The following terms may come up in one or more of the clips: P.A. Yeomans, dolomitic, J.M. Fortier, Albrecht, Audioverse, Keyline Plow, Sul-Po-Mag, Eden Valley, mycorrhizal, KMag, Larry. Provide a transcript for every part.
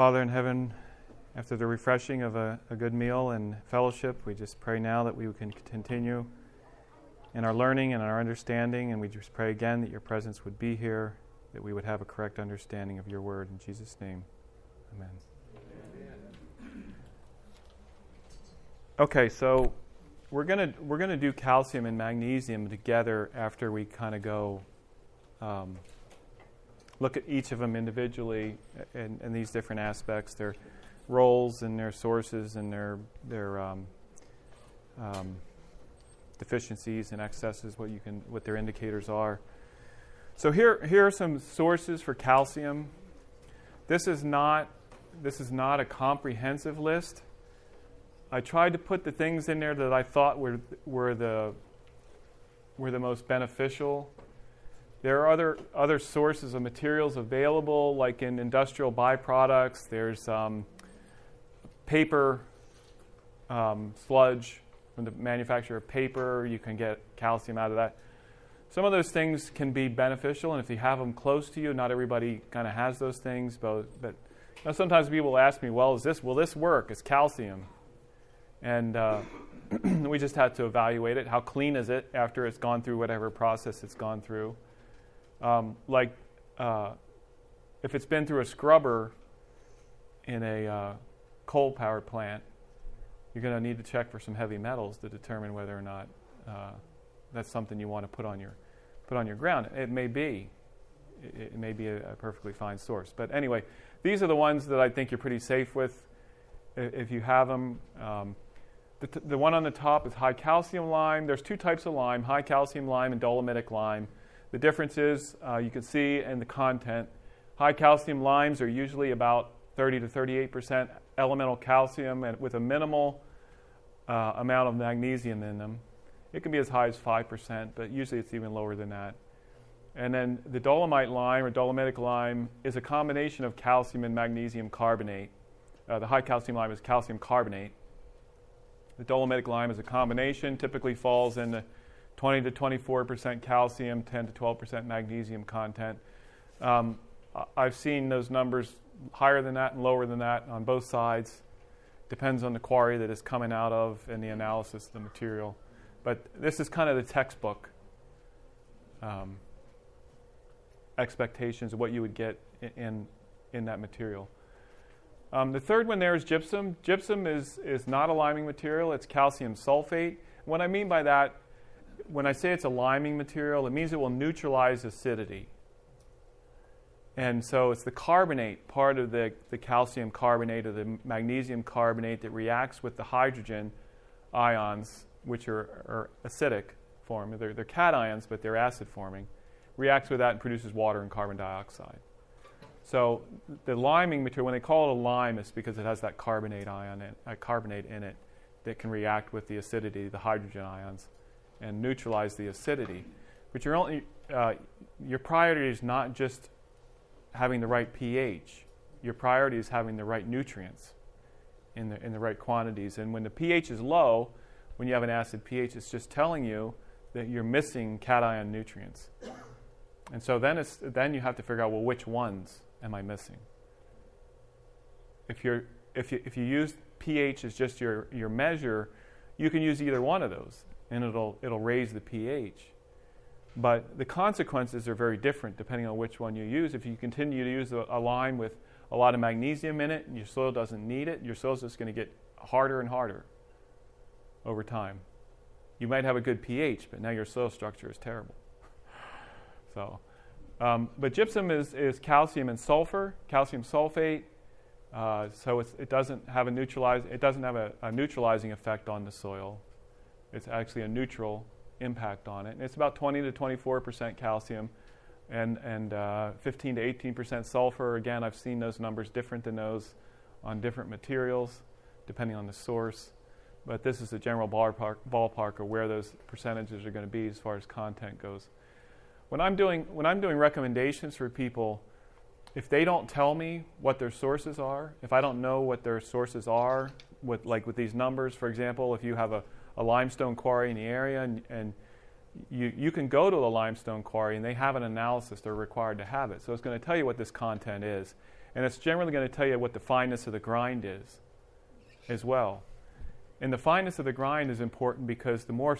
Father in heaven, after the refreshing of a good meal and fellowship, we just pray now that we can continue in our learning and our understanding, and we just pray again that your presence would be here, that we would have a correct understanding of your word. In Jesus' name, amen. Amen. Okay, so we're gonna do calcium and magnesium together after we kind of go look at each of them individually and these different aspects, their roles and their sources and their deficiencies and excesses, what their indicators are. So here are some sources for calcium. This is not a comprehensive list. I tried to put the things in there that I thought were the most beneficial. There are other sources of materials available, like in industrial byproducts. There's paper sludge from the manufacture of paper. You can get calcium out of that. Some of those things can be beneficial, and if you have them close to you, not everybody kind of has those things. But you know, sometimes people ask me, "Well, will this work? Is calcium?" And we just had to evaluate it. How clean is it after it's gone through whatever process it's gone through? If it's been through a scrubber in a coal-powered plant, you're going to need to check for some heavy metals to determine whether or not that's something you want to put on your ground. It may be a perfectly fine source. But anyway, these are the ones that I think you're pretty safe with if you have them. The one on the top is high calcium lime. There's two types of lime: high calcium lime and dolomitic lime. The difference is you can see in the content. High calcium limes are usually about 30 to 38% elemental calcium, and with a minimal amount of magnesium in them. It can be as high as 5%, but usually it's even lower than that. And then the dolomite lime or dolomitic lime is a combination of calcium and magnesium carbonate. The high calcium lime is calcium carbonate. The dolomitic lime is a combination, typically falls in the 20 to 24% calcium, 10 to 12% magnesium content. I've seen those numbers higher than that and lower than that on both sides. Depends on the quarry that it's coming out of and the analysis of the material. But this is kind of the textbook expectations of what you would get in that material. The third one there is gypsum. Gypsum is not a liming material. It's calcium sulfate. What I mean by that, when I say it's a liming material, it means it will neutralize acidity. And so it's the carbonate part of the calcium carbonate or the magnesium carbonate that reacts with the hydrogen ions, which are acidic form. They're cations, but they're acid forming. Reacts with that and produces water and carbon dioxide. So the liming material, when they call it a lime, it's because it has that carbonate in it that can react with the acidity, the hydrogen ions, and neutralize the acidity. But your priority is not just having the right pH. Your priority is having the right nutrients in the right quantities. And when the pH is low, when you have an acid pH, it's just telling you that you're missing cation nutrients. And so then you have to figure out, well, which ones am I missing? If you use pH as just your measure, you can use either one of those, and it'll raise the pH. But the consequences are very different depending on which one you use. If you continue to use a lime with a lot of magnesium in it and your soil doesn't need it, your soil's just going to get harder and harder over time. You might have a good pH, but now your soil structure is terrible. So, but gypsum is calcium and sulfur, calcium sulfate. So it doesn't have a neutralizing effect on the soil. It's actually a neutral impact on it. And it's about 20 to 24% calcium and 15 to 18% sulfur. Again, I've seen those numbers different than those on different materials, depending on the source. But this is the general ballpark of where those percentages are going to be as far as content goes. When I'm doing recommendations for people, if they don't tell me what their sources are, if I don't know what their sources are, with these numbers, for example, if you have a limestone quarry in the area and you can go to the limestone quarry and they have an analysis, they're required to have it. So it's going to tell you what this content is. And it's generally going to tell you what the fineness of the grind is as well. And the fineness of the grind is important because the more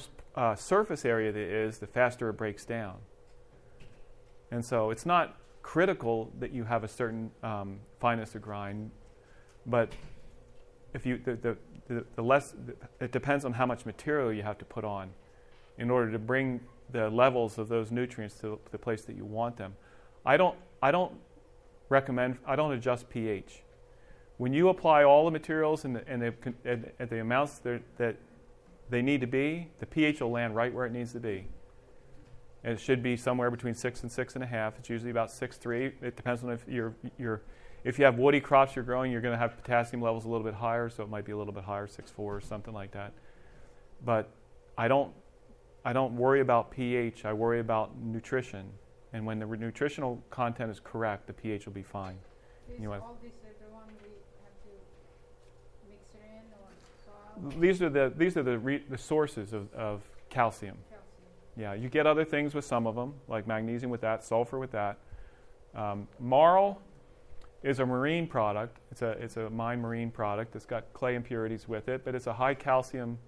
surface area there is, the faster it breaks down. And so it's not critical that you have a certain fineness of grind, but if you the less, it depends on how much material you have to put on in order to bring the levels of those nutrients to the place that you want them. I don't adjust pH. When you apply all the materials and the amounts that they need to be, the pH will land right where it needs to be. And it should be somewhere between 6 and 6.5. It's usually about 6.3. It depends on if you have woody crops you're growing, you're going to have potassium levels a little bit higher, so it might be a little bit higher, 6.4 or something like that. But I don't worry about pH. I worry about nutrition. And when the nutritional content is correct, the pH will be fine. These are the sources of calcium. Yeah, you get other things with some of them, like magnesium with that, sulfur with that. Marl is a marine product. It's a mined marine product. It's got clay impurities with it, but it's a high calcium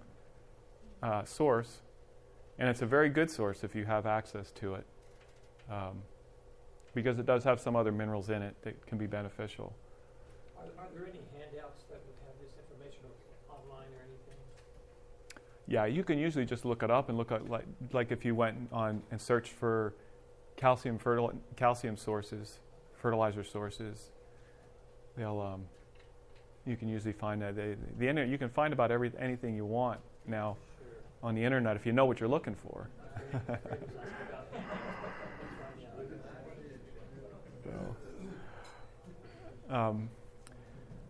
source, and it's a very good source if you have access to it, because it does have some other minerals in it that can be beneficial. Are there any handouts that would have this information online or anything? Yeah, you can usually just look it up and look at like if you went on and searched for calcium sources, fertilizer sources. You can usually find that the internet. You can find about anything you want now on the internet if you know what you're looking for.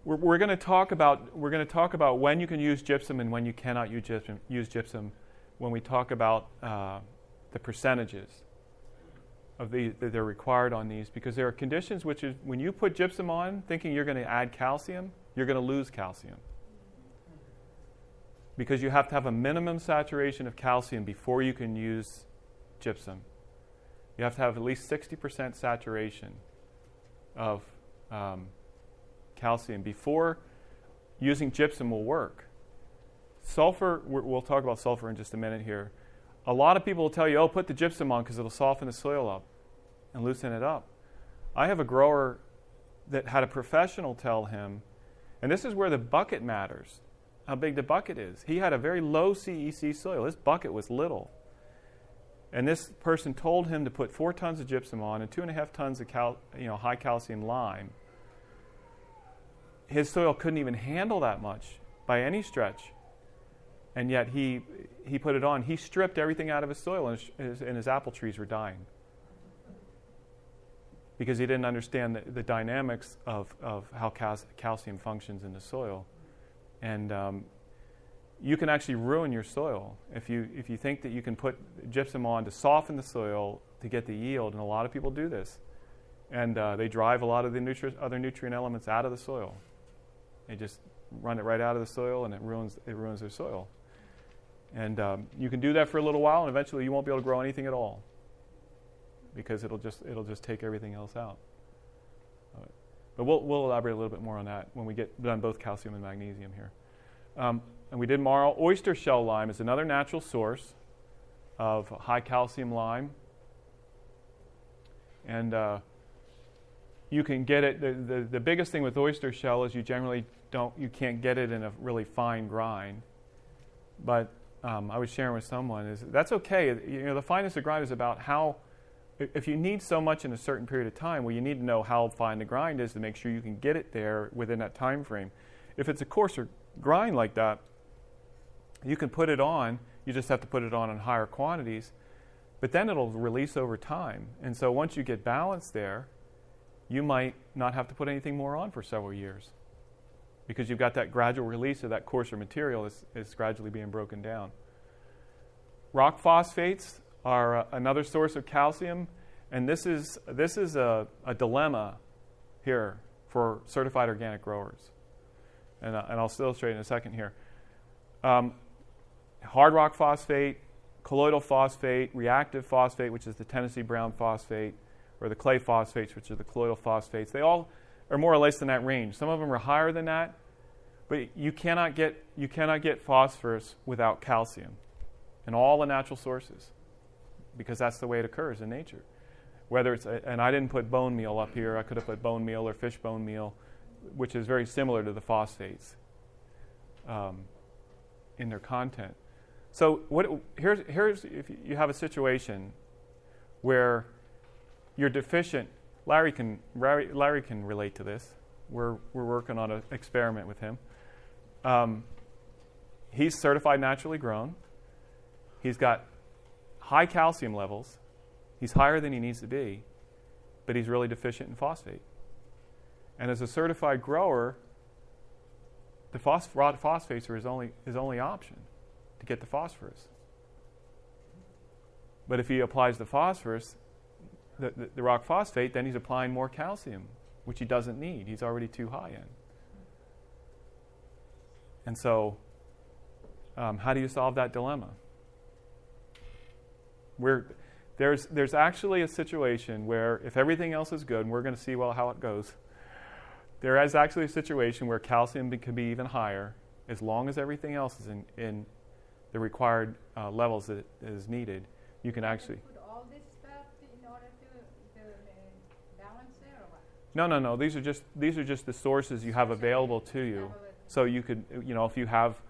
We're going to talk about when you can use gypsum and when you cannot use gypsum when we talk about the percentages of that they're required on these, because there are conditions which is when you put gypsum on thinking you're going to add calcium, you're going to lose calcium, because you have to have a minimum saturation of calcium before you can use gypsum. You have to have at least 60% saturation of calcium before using gypsum will work. Sulfur, we'll talk about sulfur in just a minute here. A lot of people will tell you, put the gypsum on because it'll soften the soil up and loosen it up. I have a grower that had a professional tell him, and this is where the bucket matters, how big the bucket is. He had a very low CEC soil. His bucket was little. And this person told him to put 4 tons of gypsum on and 2.5 tons of high calcium lime. His soil couldn't even handle that much by any stretch, and yet he put it on. He stripped everything out of his soil, and his apple trees were dying because he didn't understand the dynamics of how calcium functions in the soil. And you can actually ruin your soil if you think that you can put gypsum on to soften the soil to get the yield, and a lot of people do this, and they drive a lot of the other nutrient elements out of the soil. They just run it right out of the soil, and it ruins their soil. And you can do that for a little while, and eventually you won't be able to grow anything at all because it'll just take everything else out. But we'll elaborate a little bit more on that when we get done both calcium and magnesium here. And we did marl. Oyster shell lime is another natural source of high calcium lime, and you can get it. The biggest thing with oyster shell is you can't get it in a really fine grind. But I was sharing with someone is that's okay. The fineness of grind is about how, if you need so much in a certain period of time, well, you need to know how fine the grind is to make sure you can get it there within that time frame. If it's a coarser grind like that, you can put it on. You just have to put it on in higher quantities, but then it'll release over time. And so once you get balance there, you might not have to put anything more on for several years because you've got that gradual release of that coarser material is gradually being broken down. Rock phosphates are another source of calcium, and this is a dilemma here for certified organic growers, and I'll illustrate in a second here. Hard rock phosphate, colloidal phosphate, reactive phosphate, which is the Tennessee brown phosphate, or the clay phosphates, which are the colloidal phosphates. They all are more or less in that range. Some of them are higher than that, but you cannot get phosphorus without calcium in all the natural sources, because that's the way it occurs in nature. Whether it's and I didn't put bone meal up here. I could have put bone meal or fish bone meal, which is very similar to the phosphates in their content. So here's if you have a situation where you're deficient. Larry can relate to this. We're working on an experiment with him. He's certified naturally grown. He's got high calcium levels. He's higher than he needs to be, but he's really deficient in phosphate. And as a certified grower, the phosphates are his only option to get the phosphorus. But if he applies the phosphorus, the rock phosphate, then he's applying more calcium, which he doesn't need. He's already too high in. And so how do you solve that dilemma? There's actually a situation where if everything else is good, and we're going to see how it goes, there is actually a situation where calcium can be even higher as long as everything else is in the required levels that is needed. You can actually... Put all this stuff in order to balance it, or what? No. These are just the sources you have available to you. So you could, if you have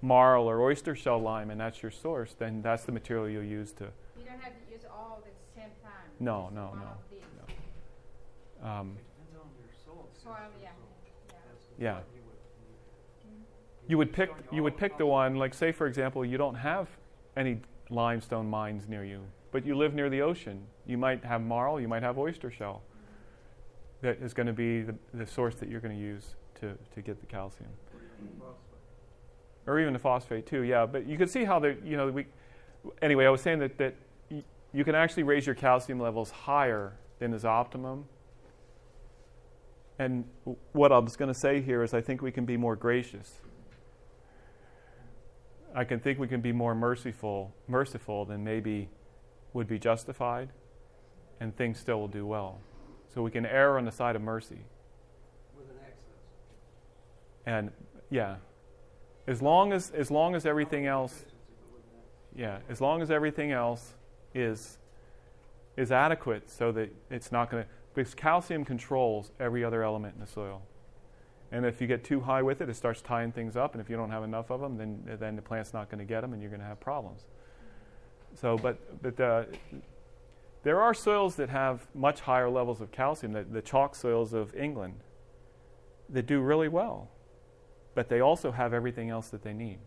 marl or oyster shell lime and that's your source, then that's the material you'll use to... You don't have to use all at the same time. No. Yeah. You would pick the one, like say for example, you don't have any limestone mines near you, but you live near the ocean. You might have marl, you might have oyster shell. That is going to be the source that you're going to use to get the calcium. Or even the phosphate too, yeah. But you can see how I was saying that you can actually raise your calcium levels higher than is optimum. And what I was going to say here is I think we can be more gracious. I can think we can be more merciful than maybe would be justified, and things still will do well. So we can err on the side of mercy. With an excess. And yeah, as long as everything else, is adequate, so that it's not going to. Because calcium controls every other element in the soil. And if you get too high with it, it starts tying things up. And if you don't have enough of them, then the plant's not going to get them and you're going to have problems. So, but there are soils that have much higher levels of calcium, the chalk soils of England, that do really well. But they also have everything else that they need.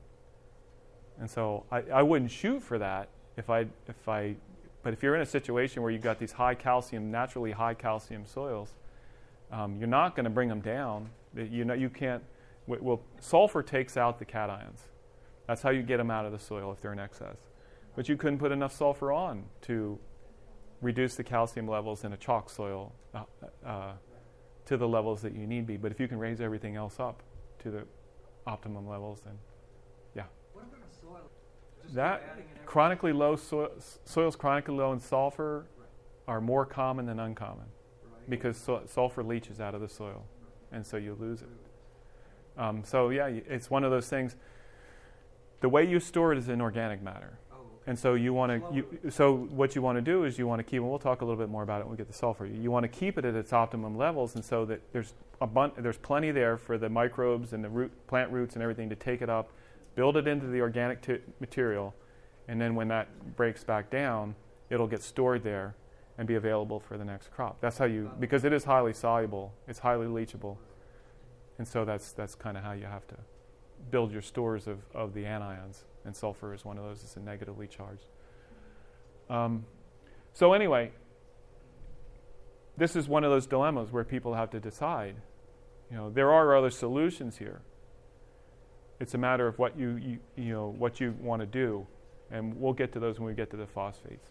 And so I wouldn't shoot for that But if you're in a situation where you've got these naturally high calcium soils, you're not going to bring them down. You can't. Well, sulfur takes out the cations. That's how you get them out of the soil if they're in excess. But you couldn't put enough sulfur on to reduce the calcium levels in a chalk soil to the levels that you need be. But if you can raise everything else up to the optimum levels, then yeah. What about a soil? Soils chronically low in sulfur are more common than uncommon because sulfur leaches out of the soil, and so you lose it. It's one of those things. The way you store it is in organic matter, and so you want to. So what you want to do is you want to keep. And we'll talk a little bit more about it when we get the sulfur. You want to keep it at its optimum levels, and so that there's plenty there for the microbes and the plant roots and everything to take it up. Build it into the organic material, and then when that breaks back down, it'll get stored there and be available for the next crop. That's how because it is highly soluble, it's highly leachable, and so that's kind of how you have to build your stores of the anions, and sulfur is one of those that's negatively charged. So anyway, this is one of those dilemmas where people have to decide. There are other solutions here. It's a matter of what what you want to do, and we'll get to those when we get to the phosphates.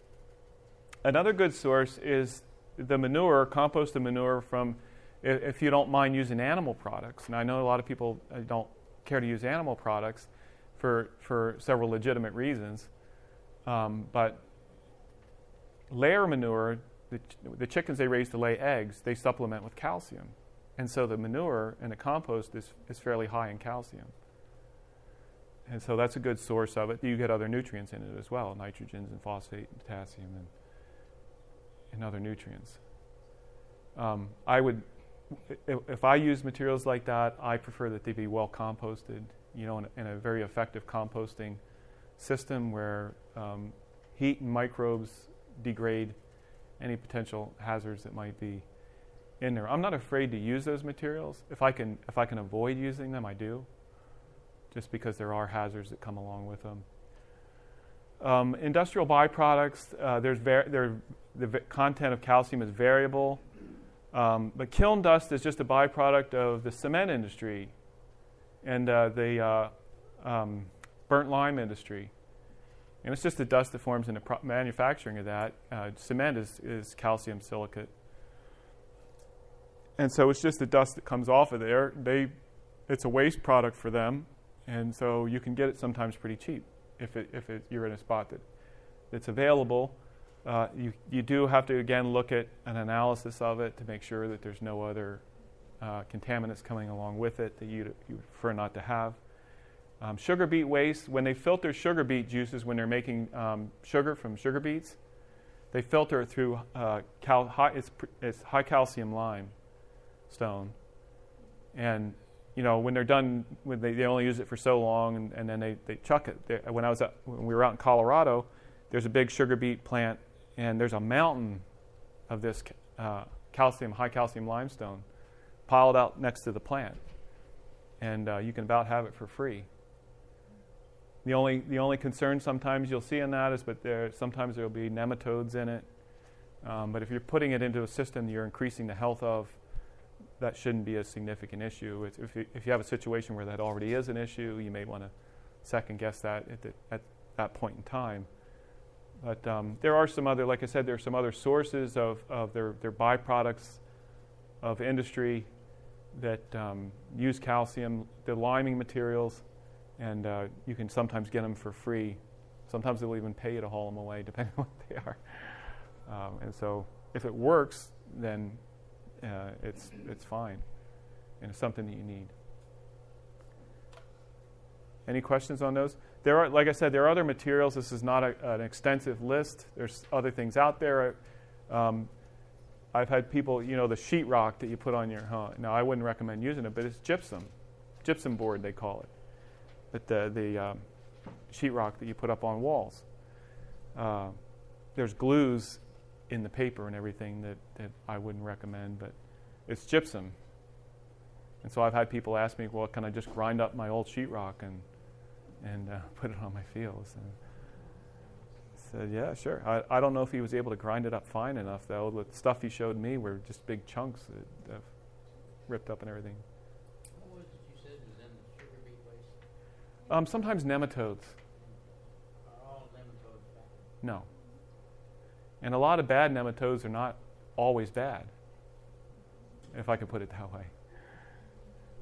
Another good source is the manure, composted manure from, if you don't mind using animal products. And I know a lot of people don't care to use animal products for several legitimate reasons, but layer manure, the chickens they raise to lay eggs, they supplement with calcium. And so the manure and the compost is fairly high in calcium. And so that's a good source of it. You get other nutrients in it as well, nitrogens and phosphate and potassium and other nutrients. I would, if I use materials like that, I prefer that they be well composted, in a very effective composting system where heat and microbes degrade any potential hazards that might be in there. I'm not afraid to use those materials. If I can avoid using them, I do, just because there are hazards that come along with them. Industrial byproducts, the content of calcium is variable. But kiln dust is just a byproduct of the cement industry and the burnt lime industry. And it's just the dust that forms in the manufacturing of that. Cement is calcium silicate. And so it's just the dust that comes off of there. It's a waste product for them, and so you can get it sometimes pretty cheap if you're in a spot that's available. You do have to, again, look at an analysis of it to make sure that there's no other contaminants coming along with it that you prefer not to have. Sugar beet waste, when they filter sugar beet juices, when they're making sugar from sugar beets, they filter it through it's high calcium limestone. And when they're done, when they only use it for so long, and then they chuck it. When we were out in Colorado, there's a big sugar beet plant, and there's a mountain of this high calcium limestone piled out next to the plant, and you can about have it for free. The only concern sometimes you'll see in that is, but sometimes there'll be nematodes in it. But if you're putting it into a system, you're increasing the health of. That shouldn't be a significant issue. If you have a situation where that already is an issue, you may want to second guess that at that point in time. But there are some other, like I said, there are some other sources of their byproducts of industry that use calcium, the liming materials, and you can sometimes get them for free. Sometimes they'll even pay you to haul them away, depending on what they are. And so if it works, then it's fine, and it's something that you need. Any questions on those? There are, like I said, there are other materials. This is not an extensive list. There's other things out there. I've had people, the sheetrock that you put on your home. Now, I wouldn't recommend using it, but it's gypsum board they call it, but the sheetrock that you put up on walls. There's glues in the paper and everything that I wouldn't recommend, but it's gypsum. And so I've had people ask me, well, can I just grind up my old sheetrock and put it on my fields? And I said, yeah, sure. I don't know if he was able to grind it up fine enough, though. The stuff he showed me were just big chunks that have ripped up and everything. What was it you said was in the sugar beet waste? Sometimes nematodes. Are all nematodes bad? No. And a lot of bad nematodes are not always bad, if I can put it that way.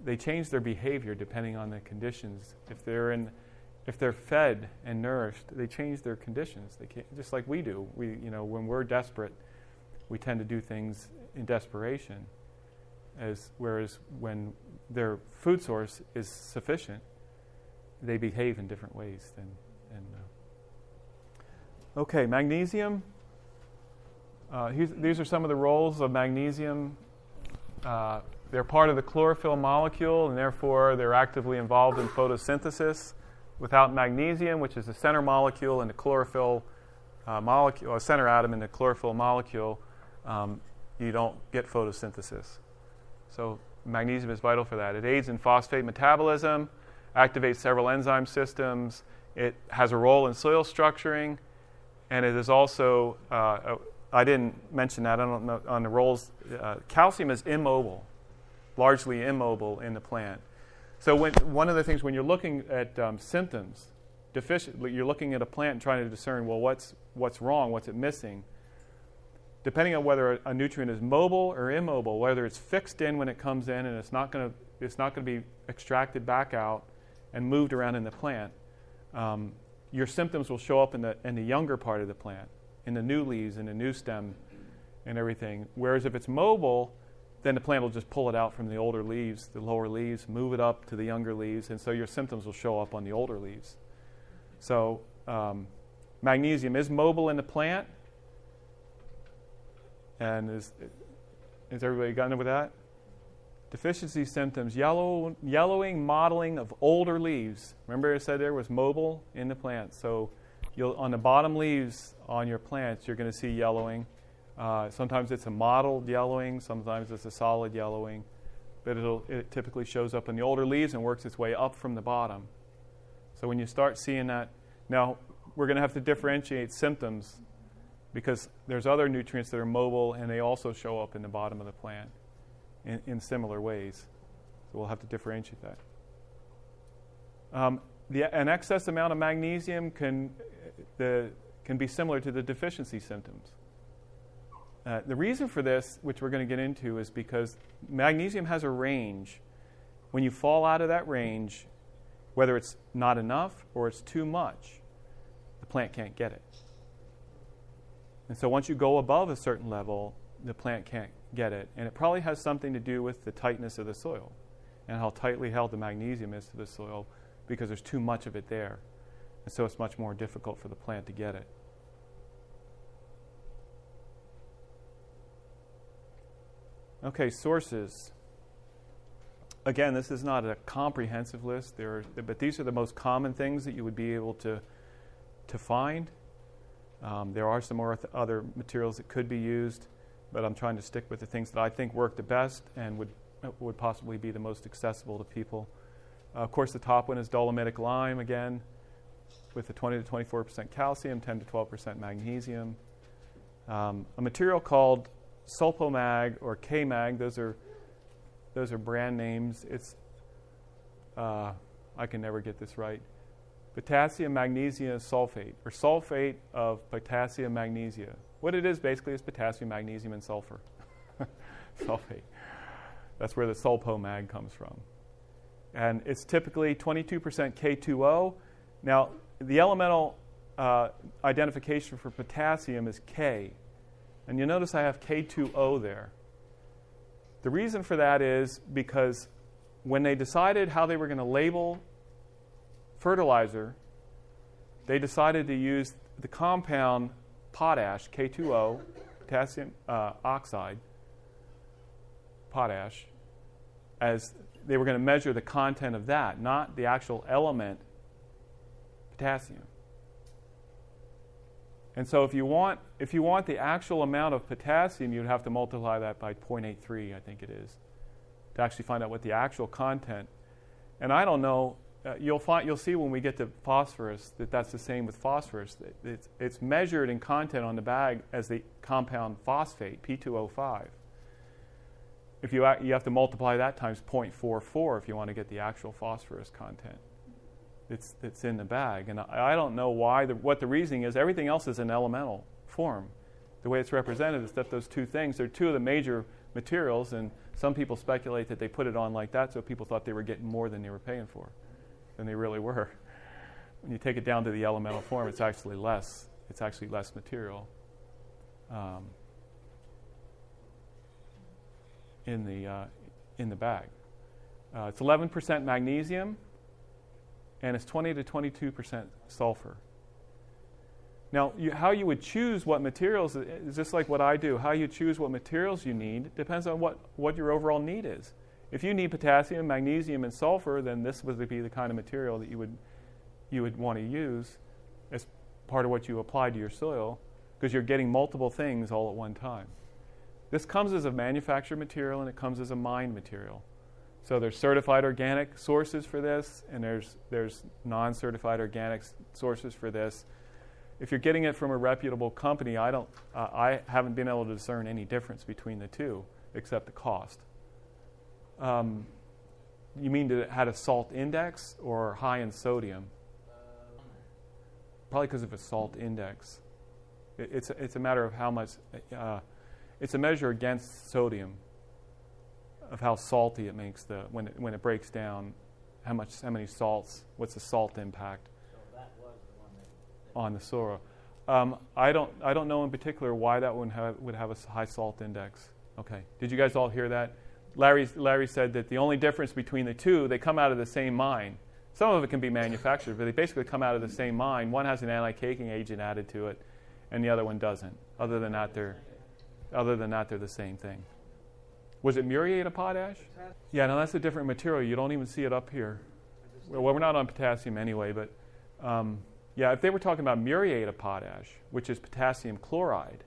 They change their behavior depending on the conditions. If they're fed and nourished, they change their conditions. They can't, just like we do. When we're desperate, we tend to do things in desperation. Whereas when their food source is sufficient, they behave in different ways than. Okay, magnesium. These are some of the roles of magnesium. They're part of the chlorophyll molecule, and therefore they're actively involved in photosynthesis. Without magnesium, which is the center molecule in the chlorophyll molecule, or center atom in the chlorophyll molecule, you don't get photosynthesis. So magnesium is vital for that. It aids in phosphate metabolism, activates several enzyme systems. It has a role in soil structuring, and it is also I didn't mention that. I don't know on the roles. Calcium is immobile, largely immobile in the plant. So one of the things when you're looking at symptoms, you're looking at a plant and trying to discern, well, what's wrong, what's it missing? Depending on whether a nutrient is mobile or immobile, whether it's fixed in when it comes in and it's not going to be extracted back out and moved around in the plant, your symptoms will show up in the younger part of the plant, in the new leaves, in the new stem, and everything. Whereas if it's mobile, then the plant will just pull it out from the older leaves, the lower leaves, move it up to the younger leaves, and so your symptoms will show up on the older leaves. So magnesium is mobile in the plant. And is everybody gotten with that? Deficiency symptoms, yellowing, mottling of older leaves. Remember I said there was mobile in the plant. So you'll, on the bottom leaves on your plants, you're going to see yellowing. Sometimes it's a mottled yellowing. Sometimes it's a solid yellowing. But it typically shows up in the older leaves and works its way up from the bottom. So when you start seeing that, now we're going to have to differentiate symptoms because there's other nutrients that are mobile and they also show up in the bottom of the plant. In similar ways. So we'll have to differentiate that. An excess amount of magnesium can be similar to the deficiency symptoms. The reason for this, which we're going to get into, is because magnesium has a range. When you fall out of that range, whether it's not enough or it's too much, the plant can't get it. And so once you go above a certain level, the plant can't get it, and it probably has something to do with the tightness of the soil and how tightly held the magnesium is to the soil because there's too much of it there, and so it's much more difficult for the plant to get it. Okay, sources. Again, this is not a comprehensive list, but these are the most common things that you would be able to find. There are some other materials that could be used, but I'm trying to stick with the things that I think work the best and would possibly be the most accessible to people. Of course, the top one is dolomitic lime, again, with a 20 to 24% calcium, 10 to 12% magnesium. A material called Sul-Po-Mag or KMag, those are brand names. It's I can never get this right. Potassium magnesium sulfate, or sulfate of potassium magnesia. What it is basically is potassium, magnesium, and sulfur. Sulfate. That's where the Sul-Po-Mag comes from. And it's typically 22% K2O. Now, the elemental identification for potassium is K. And you notice I have K2O there. The reason for that is because when they decided how they were going to label fertilizer, they decided to use the compound potash, K2O, potassium oxide, potash, as they were going to measure the content of that, not the actual element, potassium. And so if you want the actual amount of potassium, you'd have to multiply that by 0.83, I think it is, to actually find out what the actual content. And I don't know. You'll see when we get to phosphorus that that's the same with phosphorus. It's measured in content on the bag as the compound phosphate, P2O5. If you have to multiply that times 0.44 if you want to get the actual phosphorus content that's in the bag. And I don't know why what the reasoning is. Everything else is in elemental form. The way it's represented is that those two things, they're two of the major materials, and some people speculate that they put it on like that so people thought they were getting more than they were paying for. Than they really were. When you take it down to the elemental form, it's actually less. It's actually less material in the bag. It's 11% magnesium, and it's 20 to 22% sulfur. Now, how you would choose what materials is just like what I do. How you choose what materials you need depends on what your overall need is. If you need potassium, magnesium, and sulfur, then this would be the kind of material that you would want to use as part of what you apply to your soil, because you're getting multiple things all at one time. This comes as a manufactured material and it comes as a mined material. So there's certified organic sources for this, and there's non-certified organic sources for this. If you're getting it from a reputable company, I haven't been able to discern any difference between the two except the cost. You mean that it had a salt index or high in sodium? Probably because of a salt index. It's a matter of how much. It's a measure against sodium of how salty it makes when it breaks down. How many salts? What's the salt impact on the soil? I don't know in particular why that one would have a high salt index. Okay. Did you guys all hear that? Larry said that the only difference between the two, they come out of the same mine. Some of it can be manufactured, but they basically come out of the same mine. One has an anti-caking agent added to it, and the other one doesn't. Other than that, they're the same thing. Was it muriate of potash? Yeah, no, that's a different material. You don't even see it up here. Well, we're not on potassium anyway, but yeah, if they were talking about muriate of potash, which is potassium chloride,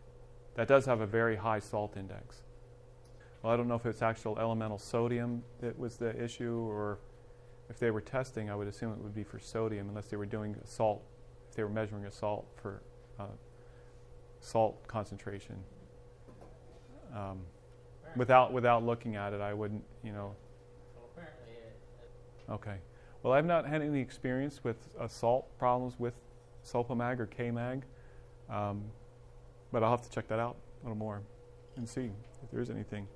that does have a very high salt index. Well, I don't know if it's actual elemental sodium that was the issue, or if they were testing, I would assume it would be for sodium, unless they were doing a salt, if they were measuring a salt for salt concentration. Without looking at it, I wouldn't, you know. Okay. Well, I've not had any experience with salt problems with Sul-Po-Mag or KMag, but I'll have to check that out a little more and see if there's anything.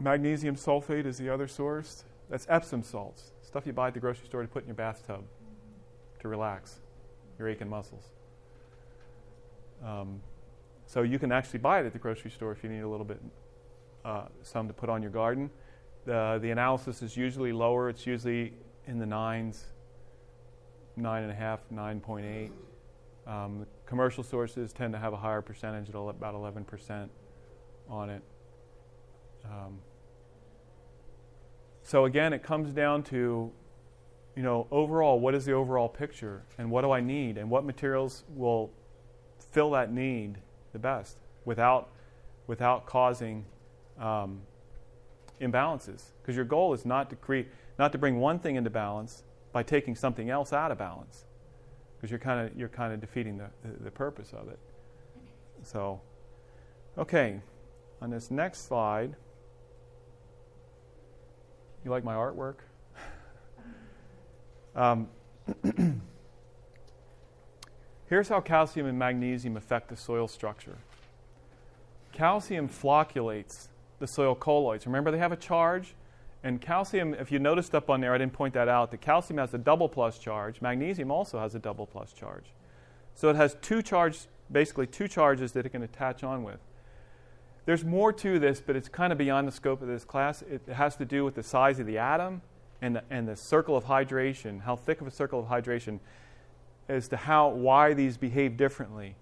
Magnesium sulfate is the other source. That's Epsom salts, stuff you buy at the grocery store to put in your bathtub to relax your aching muscles. So you can actually buy it at the grocery store if you need a little bit, some to put on your garden. The analysis is usually lower. It's usually in the 9s, 9.5, 9.8. Commercial sources tend to have a higher percentage at about 11% on it. So again, it comes down to, you know, overall, what is the overall picture, and what do I need, and what materials will fill that need the best without causing imbalances. Because your goal is not to bring one thing into balance by taking something else out of balance, because you're kind of defeating the purpose of it. So, okay, on this next slide. You like my artwork? Here's how calcium and magnesium affect the soil structure. Calcium flocculates the soil colloids. Remember, they have a charge. And calcium, if you noticed up on there, I didn't point that out, the calcium has a double plus charge. Magnesium also has a double plus charge. So it has basically two charges that it can attach on with. There's more to this, but it's kind of beyond the scope of this class. It has to do with the size of the atom and the circle of hydration, how thick of a circle of hydration, as to why these behave differently.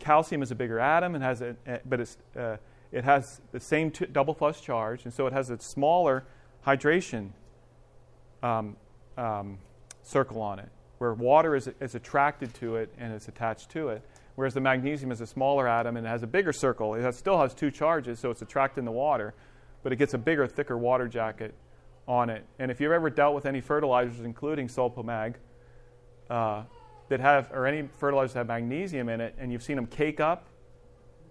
Calcium is a bigger atom, and it has the same double plus charge, and so it has a smaller hydration circle on it, where water is attracted to it and it's attached to it. Whereas the magnesium is a smaller atom and it has a bigger circle. It still has two charges, so it's attracting the water, but it gets a bigger, thicker water jacket on it. And if you've ever dealt with any fertilizers, including Sul-Po-Mag, any fertilizers that have magnesium in it, and you've seen them cake up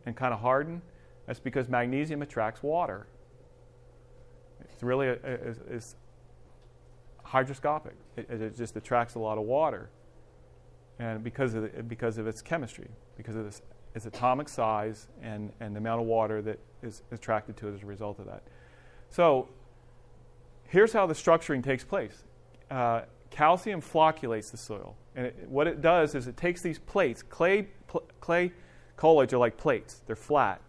and kind of harden, that's because magnesium attracts water. It's really it's hygroscopic. It just attracts a lot of water. And because of its chemistry, because of its atomic size and the amount of water that is attracted to it as a result of that. So here's how the structuring takes place. Calcium flocculates the soil. And what it does is it takes these plates. Clay colloids are like plates. They're flat.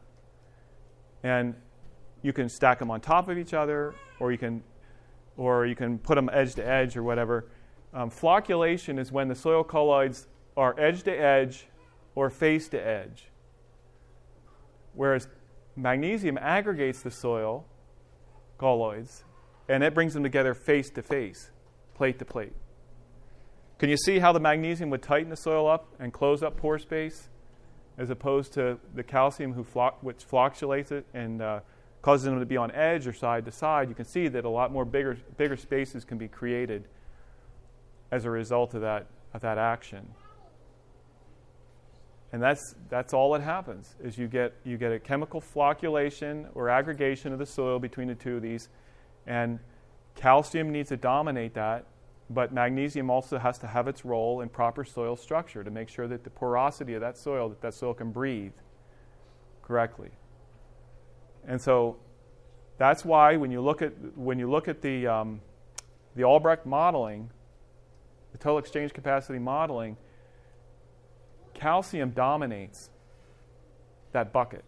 And you can stack them on top of each other, or you can put them edge to edge or whatever. Flocculation is when the soil colloids are edge to edge or face to edge. Whereas magnesium aggregates the soil colloids and it brings them together face to face, plate to plate. Can you see how the magnesium would tighten the soil up and close up pore space, as opposed to the calcium which flocculates it and causes them to be on edge or side to side? You can see that a lot more bigger spaces can be created as a result of that action. And that's all that happens, is you get a chemical flocculation or aggregation of the soil between the two of these, and calcium needs to dominate that, but magnesium also has to have its role in proper soil structure to make sure that the porosity of that soil can breathe correctly. And so that's why when you look at the Albrecht modeling, the total exchange capacity modeling, calcium dominates that bucket.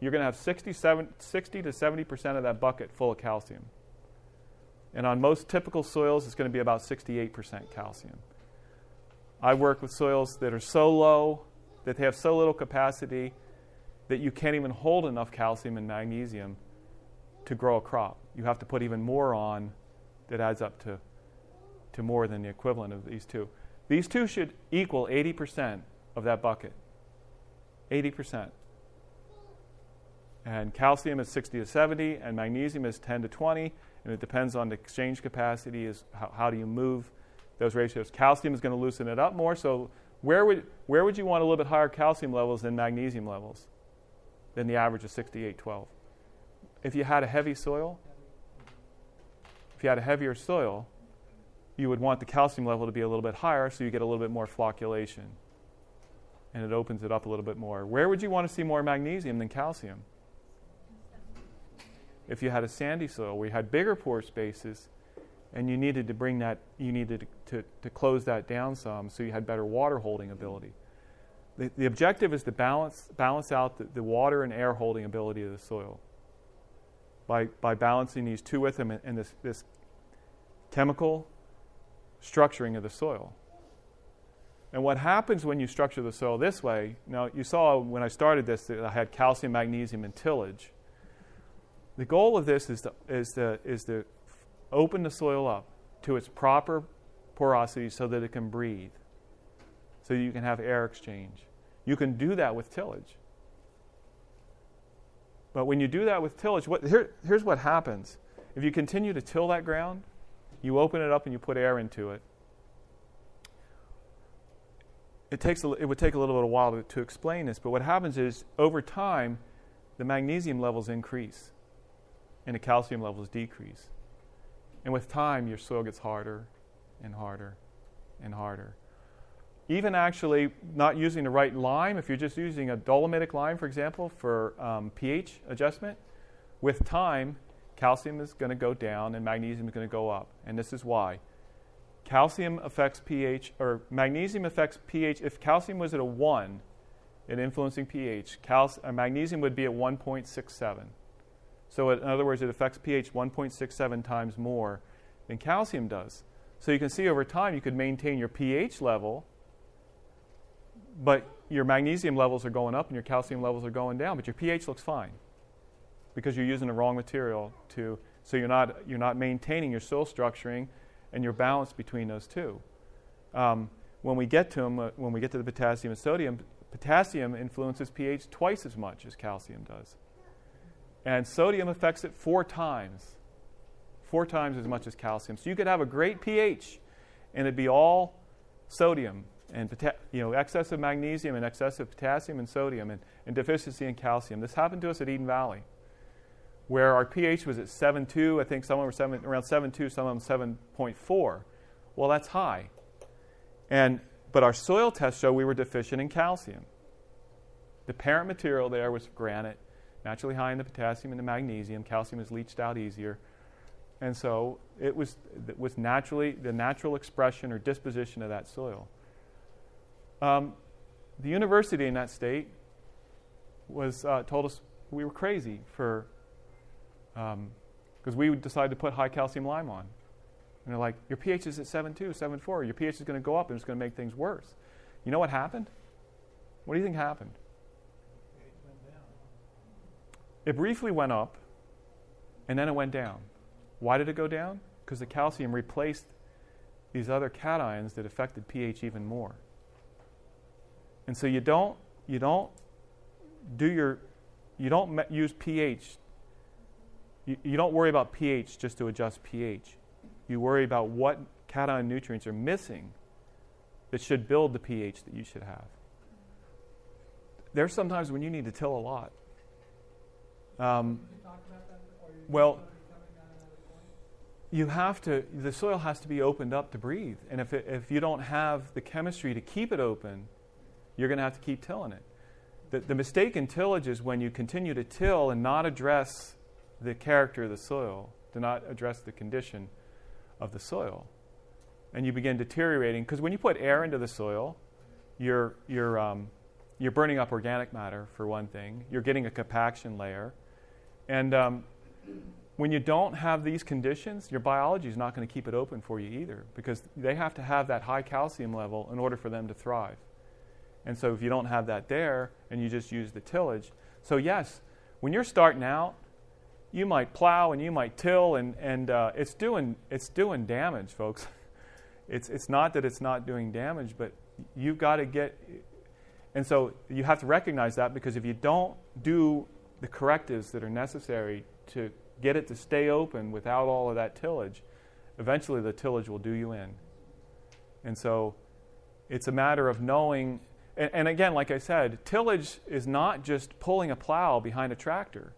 you're going to have 60 to 70% of that bucket full of calcium. And on most typical soils, it's going to be about 68% calcium. I work with soils that are so low that they have so little capacity that you can't even hold enough calcium and magnesium to grow a crop. You have to put even more on that adds up to more than the equivalent of these two. These two should equal 80% of that bucket. 80%. And calcium is 60 to 70, and magnesium is 10 to 20, and it depends on the exchange capacity, is how do you move those ratios. Calcium is going to loosen it up more, so where would you want a little bit higher calcium levels than magnesium levels than the average of 68-12? If you had a heavy soil, if you had a heavier soil, you would want the calcium level to be a little bit higher so you get a little bit more flocculation, and it opens it up a little bit more. Where would you want to see more magnesium than calcium? If you had a sandy soil where you had bigger pore spaces and you needed to bring that, you needed to close that down some so you had better water holding ability. The objective is to balance out the water and air holding ability of the soil by balancing these two with them and this chemical structuring of the soil. And what happens when you structure the soil this way, now you saw when I started this that I had calcium, magnesium, and tillage. The goal of this is to open the soil up to its proper porosity so that it can breathe, so you can have air exchange. You can do that with tillage. But when you do that with tillage, here's what happens. If you continue to till that ground, you open it up and you put air into it. It would take a little bit of while to explain this, but what happens is over time, the magnesium levels increase and the calcium levels decrease. And with time, your soil gets harder and harder and harder. Even actually not using the right lime, if you're just using a dolomitic lime, for example, for pH adjustment, with time, calcium is going to go down and magnesium is going to go up. And this is why. Calcium affects pH, or magnesium affects pH. If calcium was at a 1 in influencing pH, magnesium would be at 1.67. So in other words, it affects pH 1.67 times more than calcium does. So you can see over time you could maintain your pH level, but your magnesium levels are going up and your calcium levels are going down, but your pH looks fine because you're using the wrong material so you're not maintaining your soil structuring and your balance between those two. When we get to the potassium and sodium, potassium influences pH twice as much as calcium does. And sodium affects it four times as much as calcium. So you could have a great pH, and it'd be all sodium and excessive magnesium and excessive potassium and sodium and deficiency in calcium. This happened to us at Eden Valley, where our pH was at 7.2. I think some of them were around 7.2, some of them 7.4. Well, that's high. But our soil tests show we were deficient in calcium. The parent material there was granite, naturally high in the potassium and the magnesium. Calcium is leached out easier. And so it was naturally the natural expression or disposition of that soil. The university in that state was told us we were crazy for because we would decide to put high calcium lime on. And they're like, your pH is at 7.2, 7.4. Your pH is going to go up and it's going to make things worse. You know what happened? What do you think happened? It went down. It briefly went up, and then it went down. Why did it go down? Because the calcium replaced these other cations that affected pH even more. And so you don't worry about pH just to adjust pH. You worry about what cation nutrients are missing that should build the pH that you should have. There's sometimes when you need to till a lot. The soil has to be opened up to breathe. And if you don't have the chemistry to keep it open, you're going to have to keep tilling it. The mistake in tillage is when you continue to till and not address the character of the soil, to not address the condition of the soil. And you begin deteriorating, because when you put air into the soil, your you're burning up organic matter, for one thing. You're getting a compaction layer. And when you don't have these conditions, your biology is not going to keep it open for you either, because they have to have that high calcium level in order for them to thrive. And so if you don't have that there and you just use the tillage. So yes, when you're starting out, you might plow and you might till, and it's doing damage, folks. It's not that it's not doing damage, but you've got to get... And so you have to recognize that, because if you don't do the correctives that are necessary to get it to stay open without all of that tillage, eventually the tillage will do you in. And so it's a matter of knowing. And again, like I said, tillage is not just pulling a plow behind a tractor.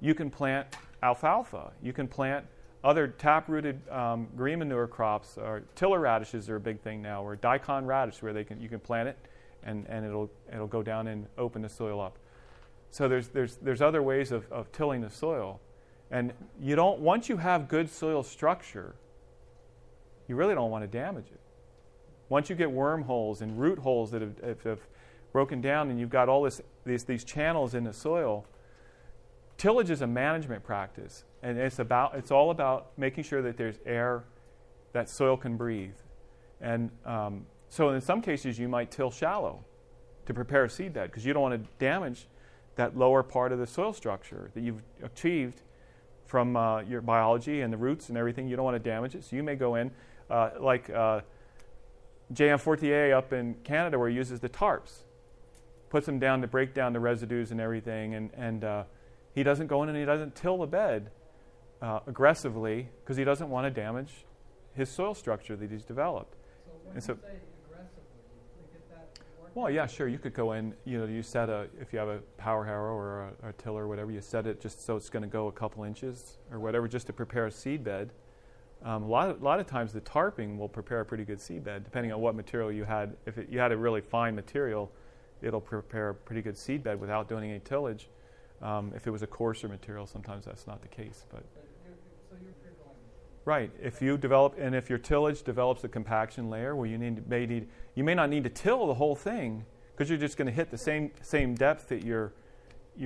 You can plant alfalfa. You can plant other tap-rooted green manure crops. Or tiller radishes are a big thing now, or daikon radish, where you can plant it and it'll go down and open the soil up. So there's other ways of tilling the soil. And you don't, once you have good soil structure, you really don't want to damage it. Once you get wormholes and root holes that have broken down, and you've got all these channels in the soil, tillage is a management practice, and it's all about making sure that there's air that soil can breathe. And so in some cases you might till shallow to prepare a seed bed, because you don't want to damage that lower part of the soil structure that you've achieved from your biology and the roots and everything. You don't want to damage it, so you may go in like J.M. Fortier up in Canada, where he uses the tarps, puts them down to break down the residues and everything, and he doesn't go in and he doesn't till the bed aggressively, because he doesn't want to damage his soil structure that he's developed. So when you say aggressively, you get that work? Well, yeah, sure. You could go in, you set if you have a power harrow or a tiller or whatever, you set it just so it's going to go a couple inches or whatever, just to prepare a seed bed. A lot of times the tarping will prepare a pretty good seedbed, depending on what material you had. If you had a really fine material, it'll prepare a pretty good seedbed without doing any tillage. If it was a coarser material, sometimes that's not the case. So you're pre-going. Right. If you develop, and if your tillage develops a compaction layer where you may not need to till the whole thing, because you're just going to hit the same depth that you're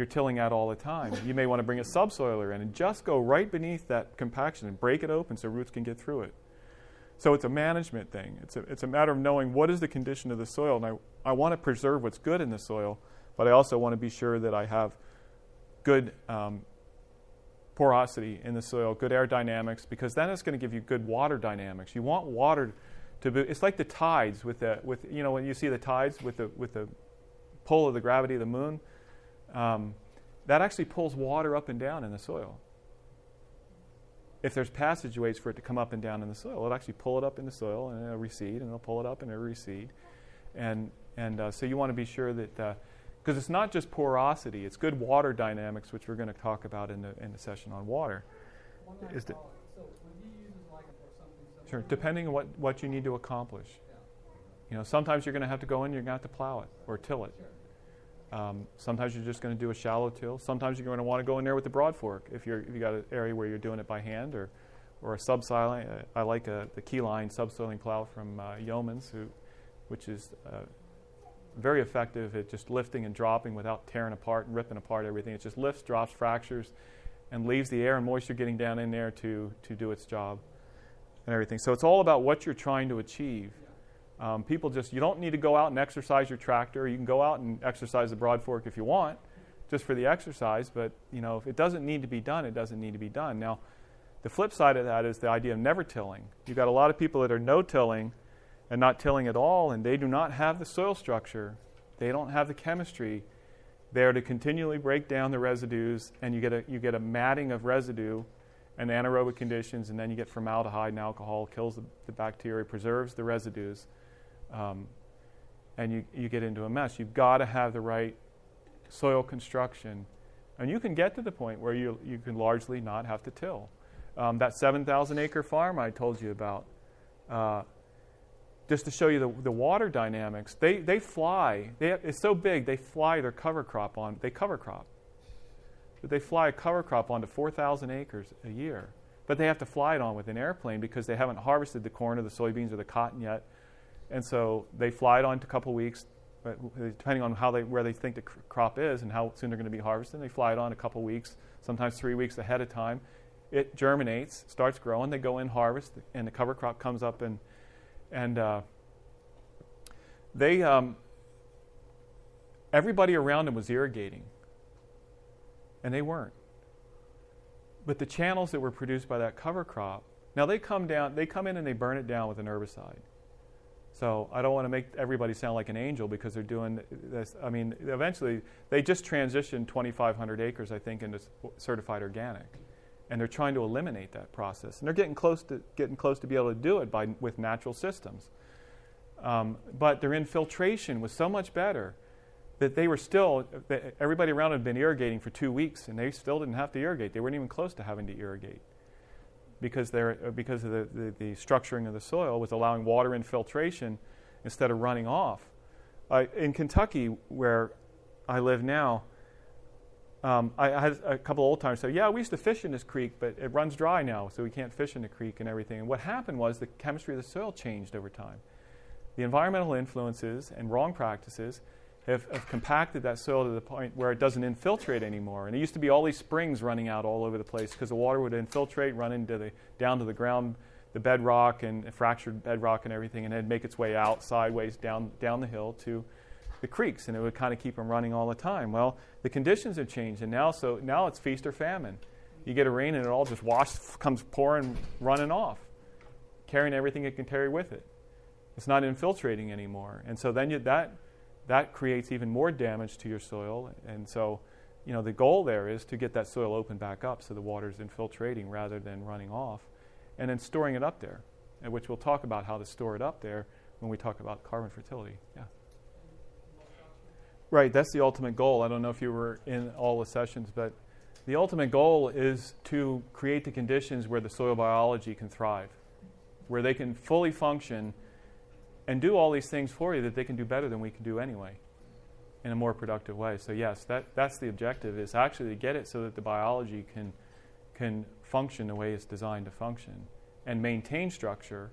tilling at all the time. You may want to bring a subsoiler in and just go right beneath that compaction and break it open so roots can get through it. So it's a management thing. It's a matter of knowing what is the condition of the soil, and I want to preserve what's good in the soil, but I also want to be sure that I have good porosity in the soil, good air dynamics, because then it's going to give you good water dynamics. You want water to be. It's like the tides when you see the tides with the pull of the gravity of the moon. That actually pulls water up and down in the soil. If there's passageways for it to come up and down in the soil, it'll actually pull it up in the soil, and it'll recede, and it'll pull it up, and it'll recede. And so you want to be sure that, because it's not just porosity, it's good water dynamics, which we're going to talk about in the session on water. So when you use a ligand or something similar, sure, depending on what you need to accomplish. Yeah. Sometimes you're going to have to go in, you're going to have to plow it or till it. Sure. Sometimes you're just going to do a shallow till. Sometimes you're going to want to go in there with the broad fork if you got an area where you're doing it by hand or a subsoiling. I like the Keyline subsoiling plow from Yeomans, which is very effective at just lifting and dropping without tearing apart and ripping apart everything. It just lifts, drops, fractures, and leaves the air and moisture getting down in there to do its job and everything. So it's all about what you're trying to achieve. You don't need to go out and exercise your tractor. You can go out and exercise the broad fork if you want, just for the exercise. But, if it doesn't need to be done, it doesn't need to be done. Now, the flip side of that is the idea of never tilling. You've got a lot of people that are no tilling and not tilling at all, and they do not have the soil structure. They don't have the chemistry there to continually break down the residues, and you get a matting of residue and anaerobic conditions, and then you get formaldehyde and alcohol, kills the bacteria, preserves the residues. And you get into a mess. You've got to have the right soil construction. And you can get to the point where you can largely not have to till. That 7,000-acre farm I told you about, just to show you the water dynamics, they fly. It's so big, they fly their cover crop on. They cover crop. But they fly a cover crop onto 4,000 acres a year. But they have to fly it on with an airplane because they haven't harvested the corn or the soybeans or the cotton yet. And so they fly it on to a couple weeks, right? Depending on how where they think the crop is and how soon they're going to be harvested. They fly it on a couple weeks, sometimes 3 weeks ahead of time. It germinates, starts growing. They go in, harvest, and the cover crop comes up, and everybody around them was irrigating, and they weren't. But the channels that were produced by that cover crop, now they come in and they burn it down with an herbicide. So I don't want to make everybody sound like an angel because they're doing this. I mean, eventually they just transitioned 2,500 acres, I think, into certified organic, and they're trying to eliminate that process. And they're getting close to be able to do it with natural systems. But their infiltration was so much better that they were still, everybody around had been irrigating for 2 weeks, and they still didn't have to irrigate. They weren't even close to having to irrigate because of the structuring of the soil was allowing water infiltration instead of running off. In Kentucky, where I live now, I had a couple old timers say, yeah, we used to fish in this creek, but it runs dry now, so we can't fish in the creek and everything. And what happened was the chemistry of the soil changed over time. The environmental influences and wrong practices have compacted that soil to the point where it doesn't infiltrate anymore. And it used to be all these springs running out all over the place because the water would infiltrate, run down to the ground, the bedrock and fractured bedrock and everything, and it'd make its way out sideways down the hill to the creeks, and it would kind of keep them running all the time. Well, the conditions have changed, and now it's feast or famine. You get a rain, and it all just comes pouring, running off, carrying everything it can carry with it. It's not infiltrating anymore, and so then that creates even more damage to your soil. And so, you know, the goal there is to get that soil open back up so the water's infiltrating rather than running off, and then storing it up there, and which we'll talk about how to store it up there when we talk about carbon fertility. Yeah. Right, that's the ultimate goal. I don't know if you were in all the sessions, but the ultimate goal is to create the conditions where the soil biology can thrive, where they can fully function and do all these things for you that they can do better than we can do anyway in a more productive way. So yes, that's the objective, is actually to get it so that the biology can function the way it's designed to function and maintain structure,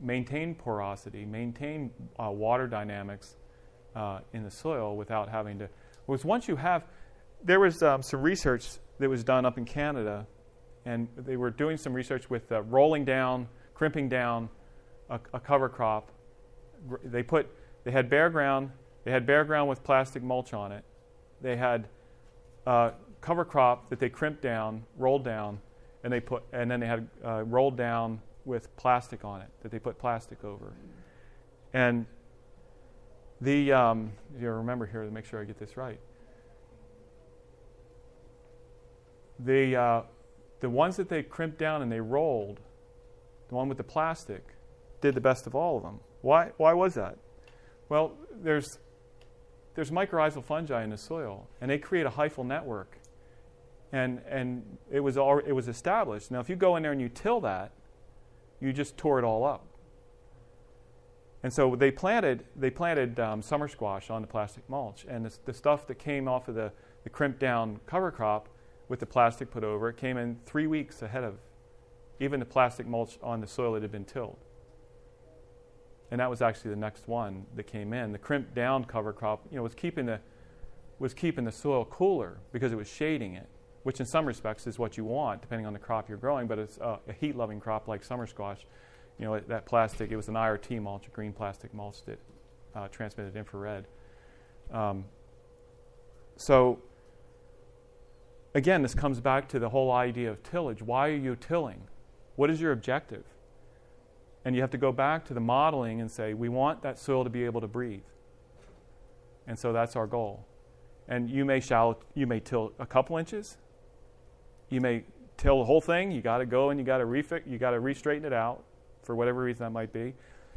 maintain porosity, maintain water dynamics in the soil without having to... There was some research that was done up in Canada, and they were doing some research with rolling down, crimping down a cover crop. They had bare ground with plastic mulch on it. They had cover crop that they crimped down, rolled down, and then they had rolled down with plastic on it that they put plastic over. And the you remember here to make sure I get this right. The ones that they crimped down and they rolled, the one with the plastic, did the best of all of them. Why was that? Well, there's mycorrhizal fungi in the soil, and they create a hyphal network, and it was established. Now, if you go in there and you till that, you just tore it all up. And so they planted summer squash on the plastic mulch, and the stuff that came off of the crimped down cover crop with the plastic put over it came in 3 weeks ahead of even the plastic mulch on the soil that had been tilled. And that was actually the next one that came in. The crimped down cover crop, you know, was keeping the soil cooler because it was shading it, which in some respects is what you want, depending on the crop you're growing. But it's a heat-loving crop like summer squash. You know, that plastic, it was an IRT mulch, a green plastic mulch that transmitted infrared. So, again, this comes back to the whole idea of tillage. Why are you tilling? What is your objective? And you have to go back to the modeling and say, we want that soil to be able to breathe. And so that's our goal. And you may till a couple inches. You may till the whole thing. You got to go and you got to refit. You got to re-straighten it out for whatever reason that might be.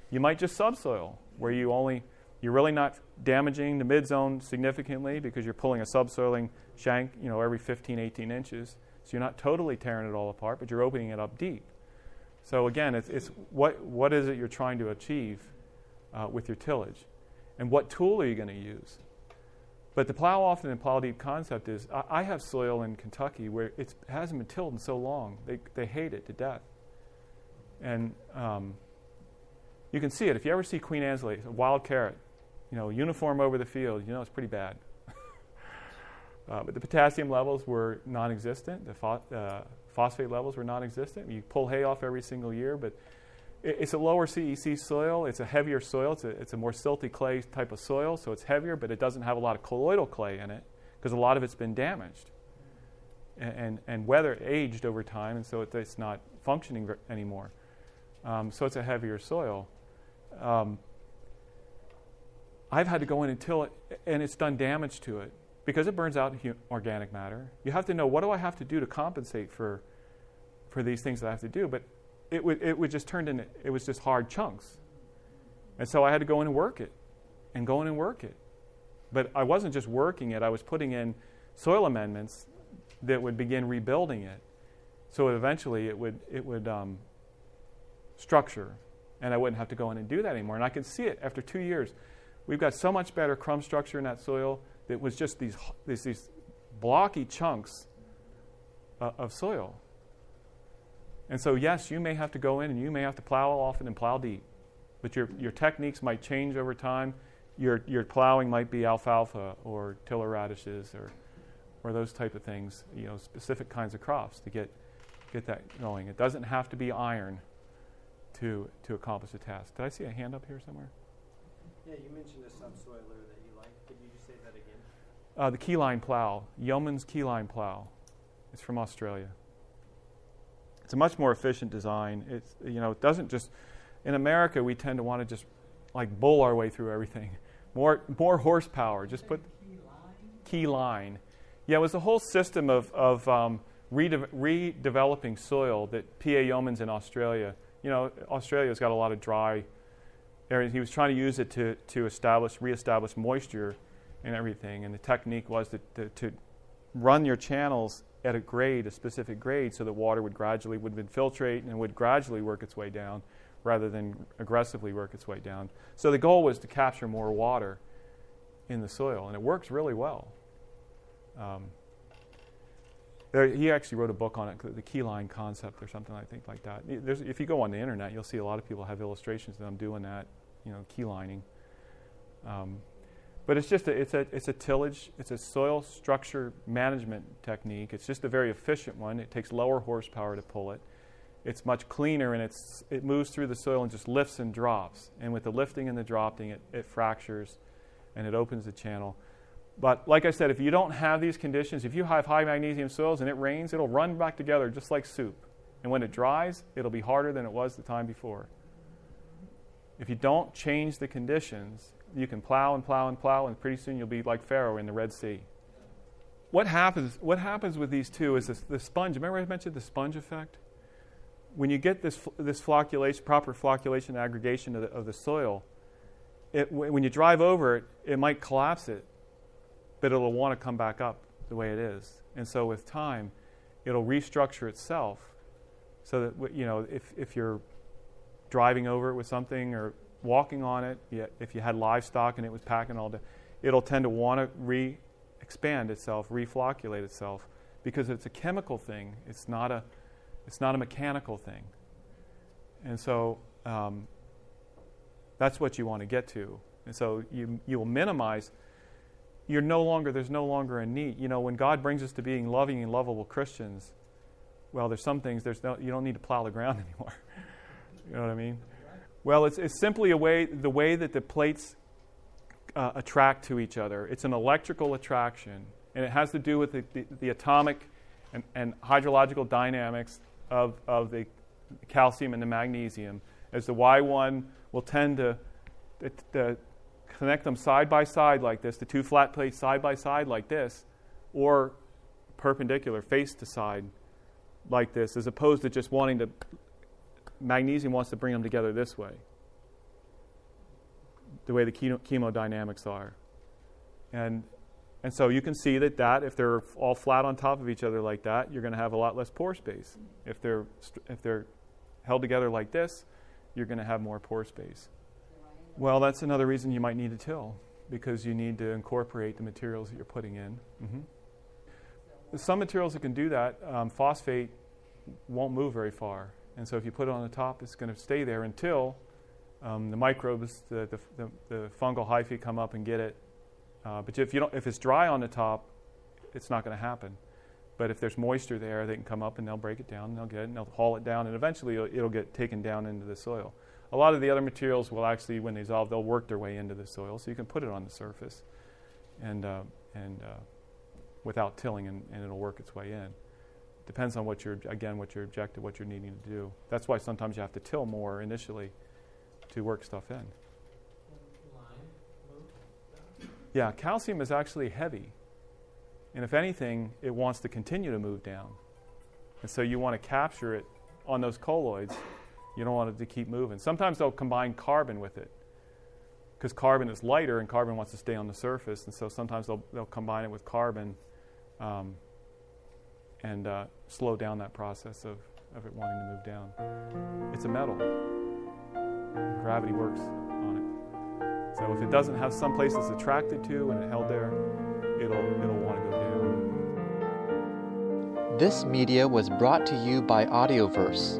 You might just subsoil where you're really not damaging the mid-zone significantly because you're pulling a subsoiling shank, you know, every 15, 18 inches. So you're not totally tearing it all apart, but you're opening it up deep. So again, it's what is it you're trying to achieve with your tillage, and what tool are you going to use? But the plow often and plow deep concept is, I have soil in Kentucky where it hasn't been tilled in so long. They hate it to death. And you can see it. If you ever see Queen Anne's lace, a wild carrot, you know, uniform over the field, you know it's pretty bad. But the potassium levels were non-existent. The phosphate levels were non-existent. You pull hay off every single year, but it's a lower CEC soil. It's a heavier soil. It's a more silty clay type of soil, so it's heavier, but it doesn't have a lot of colloidal clay in it because a lot of it's been damaged and weather aged over time, and so it's not functioning anymore. So it's a heavier soil. I've had to go in and till it, and it's done damage to it because it burns out organic matter. You have to know, what do I have to do to compensate for these things that I have to do? But it would just turned into, it was just hard chunks. And so I had to go in and work it and go in and work it. But I wasn't just working it. I was putting in soil amendments that would begin rebuilding it. So eventually it would structure, and I wouldn't have to go in and do that anymore. And I could see it after 2 years. We've got so much better crumb structure in that soil that was just these blocky chunks of soil. And so, yes, you may have to go in and you may have to plow often and plow deep, but your techniques might change over time. Your plowing might be alfalfa or tiller radishes or those type of things, you know, specific kinds of crops to get that going. It doesn't have to be iron to accomplish the task. Did I see a hand up here somewhere? Yeah, you mentioned a subsoiler that you like. Could you just say that again? The Keyline Plow, Yeoman's Keyline Plow. It's from Australia. It's a much more efficient design. It's, you know, it doesn't just, in America we tend to want to just like bull our way through everything. More horsepower. Just put Keyline. Yeah, it was a whole system of redeveloping soil that P.A. Yeomans in Australia. You know, Australia's got a lot of dry areas. He was trying to use it to reestablish moisture and everything. And the technique was to run your channels at a specific grade, so that water would infiltrate and would gradually work its way down rather than aggressively work its way down. So the goal was to capture more water in the soil, and it works really well. He actually wrote a book on it, the Keyline concept or something, I think, like that. If you go on the internet, you'll see a lot of people have illustrations of them doing that, you know, keylining. But it's just it's a tillage, it's a soil structure management technique. It's just a very efficient one. It takes lower horsepower to pull it. It's much cleaner, and it moves through the soil and just lifts and drops. And with the lifting and the dropping, it fractures, and it opens the channel. But like I said, if you don't have these conditions, if you have high magnesium soils and it rains, it'll run back together just like soup. And when it dries, it'll be harder than it was the time before. If you don't change the conditions, you can plow and plow and plow, and pretty soon you'll be like Pharaoh in the Red Sea. What happens with these two is the sponge. Remember I mentioned the sponge effect? When you get this flocculation, proper flocculation aggregation of the soil, when you drive over it, it might collapse it. But it'll want to come back up the way it is. And so with time, it'll restructure itself so that, you know, if you're driving over it with something or walking on it, if you had livestock and it was packing all day, it'll tend to want to re-expand itself, reflocculate itself, because it's a chemical thing. It's not a mechanical thing. And so that's what you want to get to. And so you will minimize. There's no longer a need. You know, when God brings us to being loving and lovable Christians, well, there's some things, you don't need to plow the ground anymore. You know what I mean? Well, it's simply the way that the plates attract to each other. It's an electrical attraction, and it has to do with the atomic and hydrological dynamics of the calcium and the magnesium, as the Y1 will tend to connect them side by side like this, the two flat plates side by side like this, or perpendicular, face to side like this, as opposed to just magnesium wants to bring them together this way, the way the chemodynamics are. And so you can see that if they're all flat on top of each other like that, you're going to have a lot less pore space. If they're held together like this, you're going to have more pore space. Well, that's another reason you might need to till, because you need to incorporate the materials that you're putting in. Mm-hmm. Some materials that can do that, phosphate won't move very far. And so if you put it on the top, it's going to stay there until the microbes, the fungal hyphae come up and get it. But if it's dry on the top, it's not going to happen. But if there's moisture there, they can come up and they'll break it down and they'll get it and they'll haul it down, and eventually it'll get taken down into the soil. A lot of the other materials will actually, when they dissolve, they'll work their way into the soil, so you can put it on the surface and without tilling, and it'll work its way in. Depends on what your objective, what you're needing to do. That's why sometimes you have to till more initially to work stuff in. Yeah, calcium is actually heavy. And if anything, it wants to continue to move down. And so you want to capture it on those colloids. You don't want it to keep moving. Sometimes they'll combine carbon with it, because carbon is lighter and carbon wants to stay on the surface. And so sometimes they'll combine it with carbon and slow down that process of it wanting to move down. It's a metal. Gravity works on it. So if it doesn't have some place it's attracted to and it held there, it'll want to go down. This media was brought to you by Audioverse,